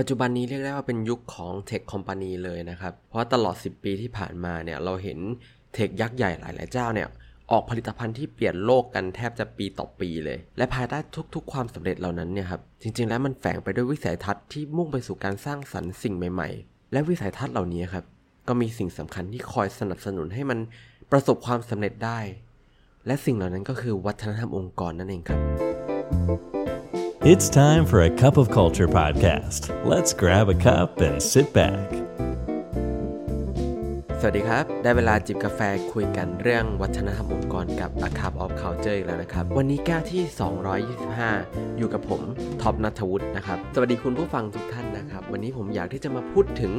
ปัจจุบันนี้เรียกได้ว่าเป็นยุคของ Tech Company เลยนะครับเพราะตลอด10ปีที่ผ่านมาเนี่ยเราเห็น Tech ยักษ์ใหญ่หลายๆเจ้าเนี่ยออกผลิตภัณฑ์ที่เปลี่ยนโลกกันแทบจะปีต่อปีเลยและภายใต้ทุกๆความสำเร็จเหล่านั้นเนี่ยครับจริงๆแล้วมันแฝงไปด้วยวิสัยทัศน์ที่มุ่งไปสู่การสร้างสรรค์สิ่งใหม่ๆและวิสัยทัศน์เหล่านี้ครับก็มีสิ่งสำคัญที่คอยสนับสนุนให้มันประสบความสำเร็จได้และสิ่งเหล่านั้นก็คือวัฒนธรรมองค์กรนั่นเองครับ It's time for a cup of culture podcast. Let's grab a cup and sit back. สวัสดีครับได้เวลาจิบกาแฟคุยกันเรื่องวัฒนธรรมองค์กรกับ A Cup of Culture อีกแล้วนะครับวันนี้แก้วที่225อยู่กับผมท็อปณัฐวุฒินะครับสวัสดีคุณผู้ฟังทุกท่านนะครับวันนี้ผมอยากที่จะมาพูดถึง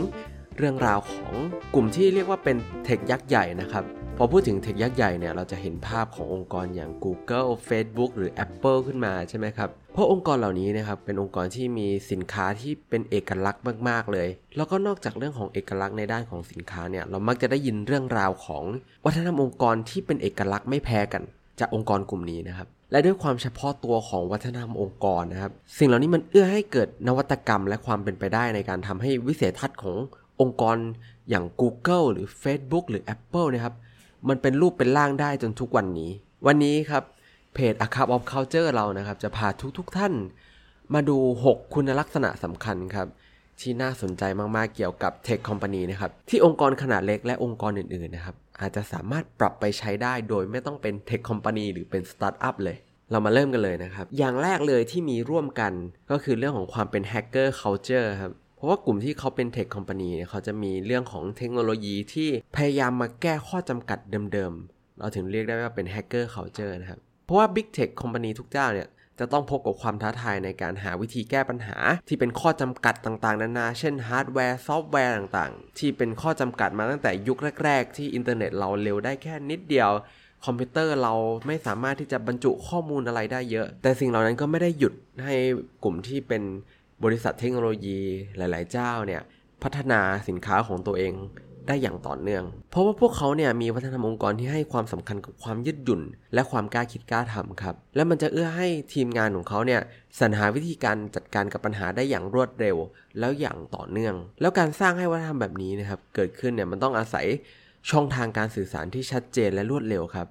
เรื่องราวของกลุ่มที่เรียกว่าเป็นเทคยักษ์ใหญ่นะครับพอพูดถึงเทคยักษ์ใหญ่เนี่ยเราจะเห็นภาพขององค์กรอย่าง Google Facebook หรือ Apple ขึ้นมาใช่ไหมครับเพราะองค์กรเหล่านี้นะครับเป็นองค์กรที่มีสินค้าที่เป็นเอกลักษณ์มากๆเลยแล้วก็นอกจากเรื่องของเอกลักษณ์ในด้านของสินค้าเนี่ยเรามักจะได้ยินเรื่องราวของวัฒนธรรมองค์กรที่เป็นเอกลักษณ์ไม่แพ้กันจากองค์กรกลุ่มนี้นะครับและด้วยความเฉพาะตัวของวัฒนธรรมองค์กรนะครับสิ่งเหล่านี้มันเอื้อให้เกิดนวัตกรรมและความเป็นไปได้ในการทำให้วิสัยทัศน์ขององค์กรอย่าง Google หรือ Facebook หรือ Apple นะครับมันเป็นรูปเป็นร่างได้จนทุกวันนี้วันนี้ครับเพจ A Cup of Culture เรานะครับจะพาทุกท่านมาดู6คุณลักษณะสำคัญครับที่น่าสนใจมากๆเกี่ยวกับ Tech Company นะครับที่องค์กรขนาดเล็กและองค์กรอื่นๆนะครับอาจจะสามารถปรับไปใช้ได้โดยไม่ต้องเป็น Tech Company หรือเป็น Startup เลยเรามาเริ่มกันเลยนะครับอย่างแรกเลยที่มีร่วมกันก็คือเรื่องของความเป็น Hacker Culture ครับเพราะว่ากลุ่มที่เขาเป็น Tech Company เนี่ยเขาจะมีเรื่องของเทคโนโลยีที่พยายามมาแก้ข้อจำกัดเดิมๆเราถึงเรียกได้ว่าเป็น Hacker Culture นะครับเพราะว่า Big Tech Company ทุกเจ้าเนี่ยจะต้องพบกับความท้าทายในการหาวิธีแก้ปัญหาที่เป็นข้อจำกัดต่างๆนานาเช่นฮาร์ดแวร์ซอฟต์แวร์ต่างๆที่เป็นข้อจำกัดมาตั้งแต่ยุคแรกๆที่อินเทอร์เน็ตเราเร็วได้แค่นิดเดียวคอมพิวเตอร์เราไม่สามารถที่จะบรรจุข้อมูลอะไรได้เยอะแต่สิ่งเหล่านั้นก็ไม่ได้หยุดให้กลุ่มที่เป็นบริษัทเทคโนโลยีหลายๆเจ้าเนี่ยพัฒนาสินค้าของตัวเองได้อย่างต่อเนื่องเพราะว่าพวกเขาเนี่ยมีวัฒนธรรมองค์กรที่ให้ความสำคัญกับความยืดหยุ่นและความกล้าคิดกล้าทำครับและมันจะเอื้อให้ทีมงานของเขาเนี่ยสรรหาวิธีการจัดการกับปัญหาได้อย่างรวดเร็วแล้วอย่างต่อเนื่องแล้วการสร้างให้วัฒนธรรมแบบนี้นะครับเกิดขึ้นเนี่ยมันต้องอาศัยช่องทางการสื่อสารที่ชัดเจนและรวดเร็วครับ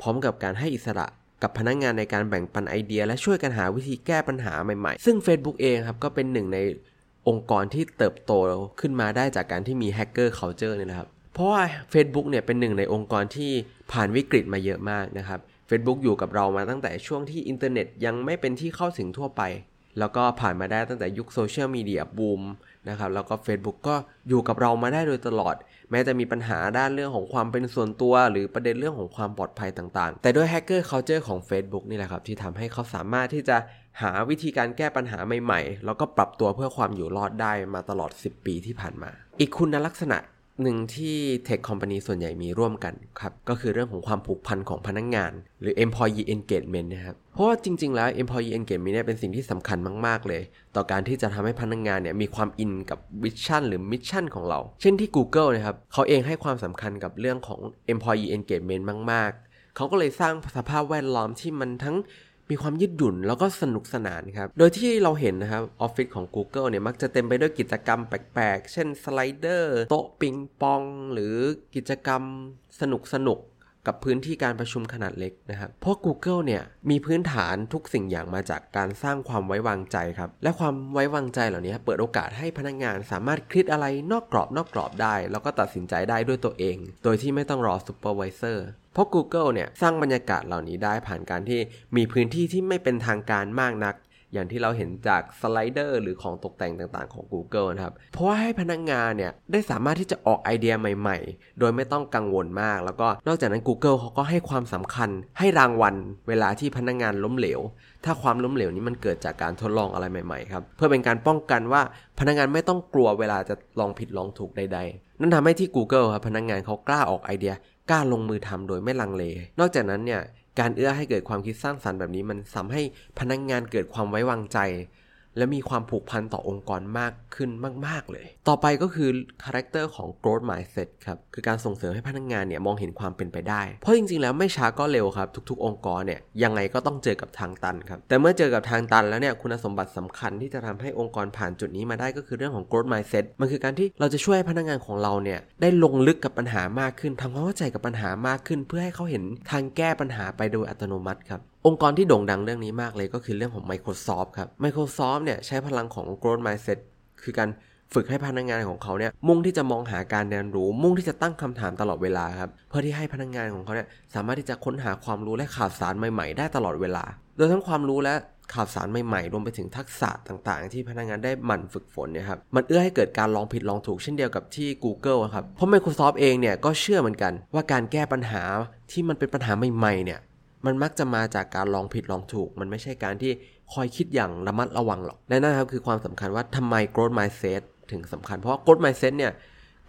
พร้อมกับการให้อิสระกับพนักงานในการแบ่งปันไอเดียและช่วยกันหาวิธีแก้ปัญหาใหม่ๆซึ่ง Facebook เองครับก็เป็นหนึ่งในองค์กรที่เติบโตขึ้นมาได้จากการที่มี Hacker Culture เนี่ยนะครับเพราะว่า Facebook เนี่ยเป็นหนึ่งในองค์กรที่ผ่านวิกฤตมาเยอะมากนะครับ Facebook อยู่กับเรามาตั้งแต่ช่วงที่อินเทอร์เน็ตยังไม่เป็นที่เข้าถึงทั่วไปแล้วก็ผ่านมาได้ตั้งแต่ยุคโซเชียลมีเดียบูมนะครับแล้วก็ Facebook ก็อยู่กับเรามาได้โดยตลอดแม้จะมีปัญหาด้านเรื่องของความเป็นส่วนตัวหรือประเด็นเรื่องของความปลอดภัยต่างๆแต่ด้วย Hacker Culture ของ Facebook นี่แหละครับที่ทำให้เขาสามารถที่จะหาวิธีการแก้ปัญหาใหม่ๆแล้วก็ปรับตัวเพื่อความอยู่รอดได้มาตลอด10ปีที่ผ่านมาอีกคุณลักษณะหนึ่งที่ Tech Company ส่วนใหญ่มีร่วมกันครับก็คือเรื่องของความผูกพันของพนักงานหรือ Employee Engagement นะครับเพราะว่าจริงๆแล้ว Employee Engagement เนี่ยเป็นสิ่งที่สำคัญมากๆเลยต่อการที่จะทำให้พนักงานเนี่ยมีความอินกับวิชั่นหรือมิชชั่นของเราเช่นที่ Google นะครับเขาเองให้ความสำคัญกับเรื่องของ Employee Engagement มากๆเขาก็เลยสร้างสภาพแวดล้อมที่มันทั้งมีความยืดหยุ่นแล้วก็สนุกสนานครับโดยที่เราเห็นนะครับออฟฟิศของ Google เนี่ยมักจะเต็มไปด้วยกิจกรรมแปลกๆเช่นสไลเดอร์โต๊ะปิงปองหรือกิจกรรมสนุกๆกับพื้นที่การประชุมขนาดเล็กนะครับเพราะ Google เนี่ยมีพื้นฐานทุกสิ่งอย่างมาจากการสร้างความไว้วางใจครับและความไว้วางใจเหล่านี้เปิดโอกาสให้พนักงานสามารถคิดอะไรนอกกรอบได้แล้วก็ตัดสินใจได้ด้วยตัวเองโดยที่ไม่ต้องรอซูเปอร์ไวเซอร์เพราะ Google เนี่ยสร้างบรรยากาศเหล่านี้ได้ผ่านการที่มีพื้นที่ที่ไม่เป็นทางการมากนักอย่างที่เราเห็นจากสไลเดอร์หรือของตกแต่งต่างๆของ Google นะครับเพราะว่าให้พนักงานเนี่ยได้สามารถที่จะออกไอเดียใหม่ๆโดยไม่ต้องกังวลมากแล้วก็นอกจากนั้น Google เขาก็ให้ความสำคัญให้รางวัลเวลาที่พนักงานล้มเหลวถ้าความล้มเหลวนี้มันเกิดจากการทดลองอะไรใหม่ๆครับเพื่อเป็นการป้องกันว่าพนักงานไม่ต้องกลัวเวลาจะลองผิดลองถูกใดๆนั่นทำให้ที่ Google ครับพนักงานเขากล้าออกไอเดียกล้าลงมือทำโดยไม่ลังเล นอกจากนั้นเนี่ยการเอื้อให้เกิดความคิดสร้างสรรค์แบบนี้มันทำให้พนักงานเกิดความไว้วางใจ และมีความผูกพันต่อองค์กรมากขึ้นมากๆเลยต่อไปก็คือคาแรคเตอร์ของ growth mindset ครับคือการส่งเสริมให้พนักงานเนี่ยมองเห็นความเป็นไปได้เพราะจริงๆแล้วไม่ช้าก็เร็วครับทุกๆองค์กรเนี่ยยังไงก็ต้องเจอกับทางตันครับแต่เมื่อเจอกับทางตันแล้วเนี่ยคุณสมบัติสำคัญที่จะทำให้องค์กรผ่านจุดนี้มาได้ก็คือเรื่องของ growth mindset มันคือการที่เราจะช่วยให้พนักงานของเราเนี่ยได้ลงลึกกับปัญหามากขึ้นทำความเข้าใจกับปัญหามากขึ้นเพื่อให้เขาเห็นทางแก้ปัญหาไปโดยอัตโนมัติครับองค์กรที่โด่งดังเรื่องนี้มากเลยก็คือเรื่องของ Microsoft ครับ Microsoft เนี่ยใช้พลังของ growth mindset คือการฝึกให้พนักงานของเขาเนี่ยมุ่งที่จะมองหาการเรียนรู้มุ่งที่จะตั้งคำถามตลอดเวลาครับเพื่อที่ให้พนักงานของเขาเนี่ยสามารถที่จะค้นหาความรู้และข่าวสารใหม่ๆได้ตลอดเวลาโดยทั้งความรู้และข่าวสารใหม่ๆรวมไปถึงทักษะต่างๆที่พนักงานได้หมั่นฝึกฝนเนี่ยครับมันเอื้อให้เกิดการลองผิดลองถูกเช่นเดียวกับที่ Google ครับเพราะ Microsoft เองเนี่ยก็เชื่อเหมือนกันว่าการแก้ปัญหาที่มันเป็นปัญหาใหม่ๆเนี่ยมันมักจะมาจากการลองผิดลองถูกมันไม่ใช่การที่คอยคิดอย่างระมัดระวังหรอกและนั่นครับคือความสำคัญว่าทำไม growth mindset ถึงสำคัญเพราะ growth mindset เนี่ย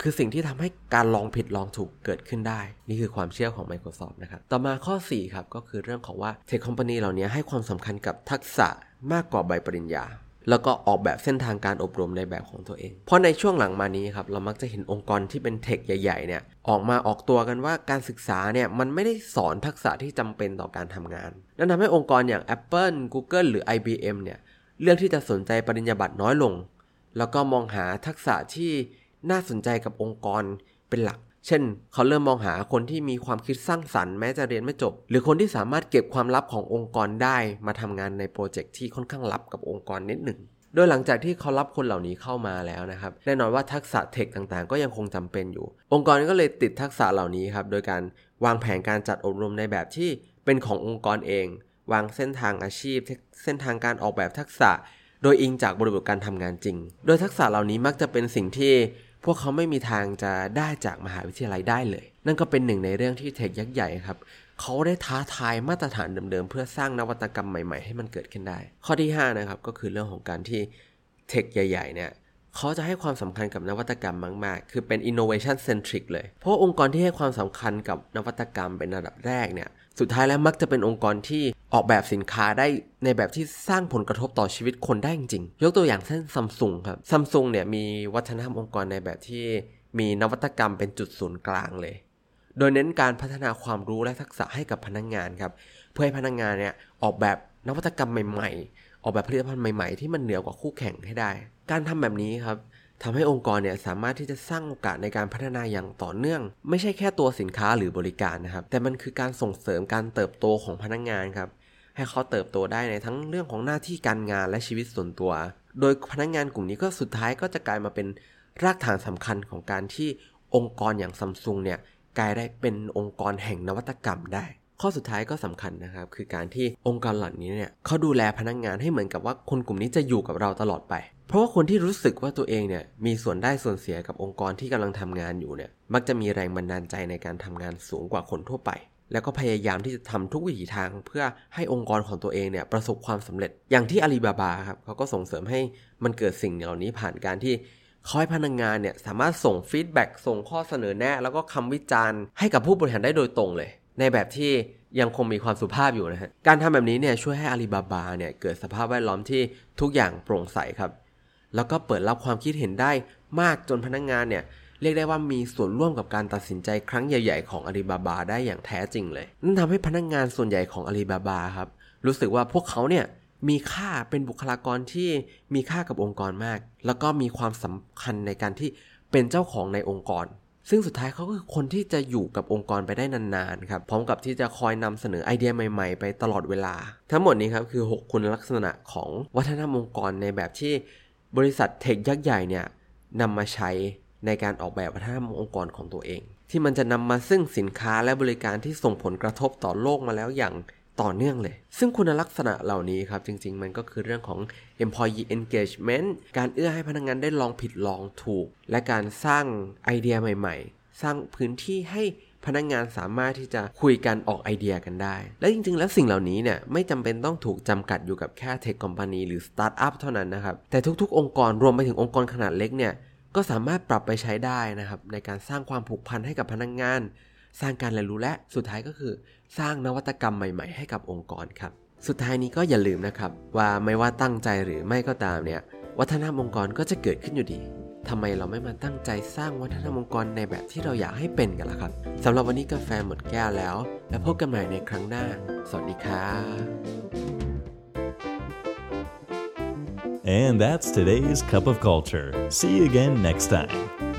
คือสิ่งที่ทำให้การลองผิดลองถูกเกิดขึ้นได้นี่คือความเชื่อของ Microsoft นะครับต่อมาข้อ4ครับก็คือเรื่องของว่า Tech Company เหล่านี้ให้ความสำคัญกับทักษะมากกว่าใบปริญญาแล้วก็ออกแบบเส้นทางการอบรมในแบบของตัวเองเพราะในช่วงหลังมานี้ครับเรามักจะเห็นองค์กรที่เป็นเทคใหญ่ๆเนี่ยออกมาออกตัวกันว่าการศึกษาเนี่ยมันไม่ได้สอนทักษะที่จำเป็นต่อการทำงานนั่นทำให้องค์กรอย่าง Apple Google หรือ IBM เนี่ยเลือกที่จะสนใจปริญญาบัตรน้อยลงแล้วก็มองหาทักษะที่น่าสนใจกับองค์กรเป็นหลักเช่นเขาเริ่มมองหาคนที่มีความคิดสร้างสรรค์แม้จะเรียนไม่จบหรือคนที่สามารถเก็บความลับขององค์กรได้มาทำงานในโปรเจกต์ที่ค่อนข้างลับกับองค์กรนิดหนึ่งโดยหลังจากที่เขารับคนเหล่านี้เข้ามาแล้วนะครับแน่นอนว่าทักษะเทคต่างๆก็ยังคงจำเป็นอยู่องค์กรก็เลยติดทักษะเหล่านี้ครับโดยการวางแผนการจัดอบรมในแบบที่เป็นขององค์กรเองวางเส้นทางอาชีพเส้นทางการออกแบบทักษะโดยอิงจากบริบทการทำงานจริงโดยทักษะเหล่านี้มักจะเป็นสิ่งที่พวกเขาไม่มีทางจะได้จากมหาวิทยาลัยได้เลยนั่นก็เป็นหนึ่งในเรื่องที่เทคยักษ์ใหญ่ครับเขาได้ท้าทายมาตรฐานเดิมๆเพื่อสร้างนวัตกรรมใหม่ๆให้มันเกิดขึ้นได้ข้อที่5นะครับก็คือเรื่องของการที่เทคใหญ่ๆเนี่ยเขาจะให้ความสำคัญกับนวัตกรรมมากๆคือเป็น innovation centric เลยเพราะองค์กรที่ให้ความสำคัญกับนวัตกรรมเป็นระดับแรกเนี่ยสุดท้ายแล้วมักจะเป็นองค์กรที่ออกแบบสินค้าได้ในแบบที่สร้างผลกระทบต่อชีวิตคนได้จริงๆยกตัวอย่างเช่น Samsung ครับ Samsung เนี่ยมีวัฒนธรรมองค์กรในแบบที่มีนวัตกรรมเป็นจุดศูนย์กลางเลยโดยเน้นการพัฒนาความรู้และทักษะให้กับพนักงานครับเพื่อให้พนักงานเนี่ยออกแบบนวัตกรรมใหม่ๆออกแบบผลิตภัณฑ์ใหม่ๆที่มันเหนือกว่าคู่แข่งให้ได้การทำแบบนี้ครับทำให้องค์กรเนี่ยสามารถที่จะสร้างโอกาสในการพัฒนาอย่างต่อเนื่องไม่ใช่แค่ตัวสินค้าหรือบริการนะครับแต่มันคือการส่งเสริมการเติบโตของพนักงานครับให้เขาเติบโตได้ในทั้งเรื่องของหน้าที่การงานและชีวิตส่วนตัวโดยพนักงานกลุ่มนี้ก็สุดท้ายก็จะกลายมาเป็นรากฐานสำคัญของการที่องค์กรอย่าง Samsung เนี่ยกลายได้เป็นองค์กรแห่งนวัตกรรมได้ข้อสุดท้ายก็สำคัญนะครับคือการที่องค์กรเหล่านี้เนี่ยเขาดูแลพนักงานให้เหมือนกับว่าคนกลุ่มนี้จะอยู่กับเราตลอดไปเพราะว่าคนที่รู้สึกว่าตัวเองเนี่ยมีส่วนได้ส่วนเสียกับองค์กรที่กำลังทำงานอยู่เนี่ยมักจะมีแรงบันดาลใจในการทำงานสูงกว่าคนทั่วไปแล้วก็พยายามที่จะทำทุกวิถีทางเพื่อให้องค์กรของตัวเองเนี่ยประสบความสำเร็จอย่างที่อาลีบาบาครับเขาก็ส่งเสริมให้มันเกิดสิ่งเหล่านี้ผ่านการที่เขาให้พนักงานเนี่ยสามารถส่งฟีดแบ็กส่งข้อเสนอแนะแล้วก็คำวิจารณ์ให้กับผู้บริหารได้โดยตรงเลยในแบบที่ยังคงมีความสุภาพอยู่นะฮะการทำแบบนี้เนี่ยช่วยให้อาลีบาบาเนี่ยเกิดสภาพแวดล้อมที่ทุกอย่างโปร่งใสครับแล้วก็เปิดรับความคิดเห็นได้มากจนพนักงานเนี่ยเรียกได้ว่ามีส่วนร่วมกับการตัดสินใจครั้งใหญ่ๆของอาลีบาบาได้อย่างแท้จริงเลยนั่นทำให้พนักงานส่วนใหญ่ของอาลีบาบาครับรู้สึกว่าพวกเขาเนี่ยมีค่าเป็นบุคลากรที่มีค่ากับองค์กรมากแล้วก็มีความสำคัญในการที่เป็นเจ้าของในองค์กรซึ่งสุดท้ายเขาก็คือคนที่จะอยู่กับองค์กรไปได้นานๆครับพร้อมกับที่จะคอยนำเสนอไอเดียใหม่ๆไปตลอดเวลาทั้งหมดนี้ครับคือ6คุณลักษณะของวัฒนธรรมองค์กรในแบบที่บริษัทเทคยักษ์ใหญ่เนี่ยนำมาใช้ในการออกแบบวัฒนธรรมองค์กรของตัวเองที่มันจะนำมาซึ่งสินค้าและบริการที่ส่งผลกระทบต่อโลกมาแล้วอย่างต่อเนื่องเลยซึ่งคุณลักษณะเหล่านี้ครับจริงๆมันก็คือเรื่องของ Employee Engagement การเอื้อให้พนักงานได้ลองผิดลองถูกและการสร้างไอเดียใหม่ๆสร้างพื้นที่ให้พนักงานสามารถที่จะคุยกันออกไอเดียกันได้และจริงๆแล้วสิ่งเหล่านี้เนี่ยไม่จำเป็นต้องถูกจำกัดอยู่กับแค่ Tech Company หรือ Startup เท่านั้นนะครับแต่ทุกๆองค์กรรวมไปถึงองค์กรขนาดเล็กเนี่ยก็สามารถปรับไปใช้ได้นะครับในการสร้างความผูกพันให้กับพนักงานสร้างการเรียนรู้และสุดท้ายก็คือสร้างนวัตกรรมใหม่ๆให้กับองค์กรครับ สุดท้ายนี้ก็อย่าลืมนะครับว่าไม่ว่าตั้งใจหรือไม่ก็ตามเนี่ยวัฒนธรรมองค์กรก็จะเกิดขึ้นอยู่ดีทำไมเราไม่มาตั้งใจสร้างวัฒนธรรมองค์กรในแบบที่เราอยากให้เป็นกันล่ะครับสำหรับวันนี้กาแฟหมดแก้วแล้วแล้วพบกันใหม่ในครั้งหน้าสวัสดีครับ And that's today's Cup of Culture. See you again next time.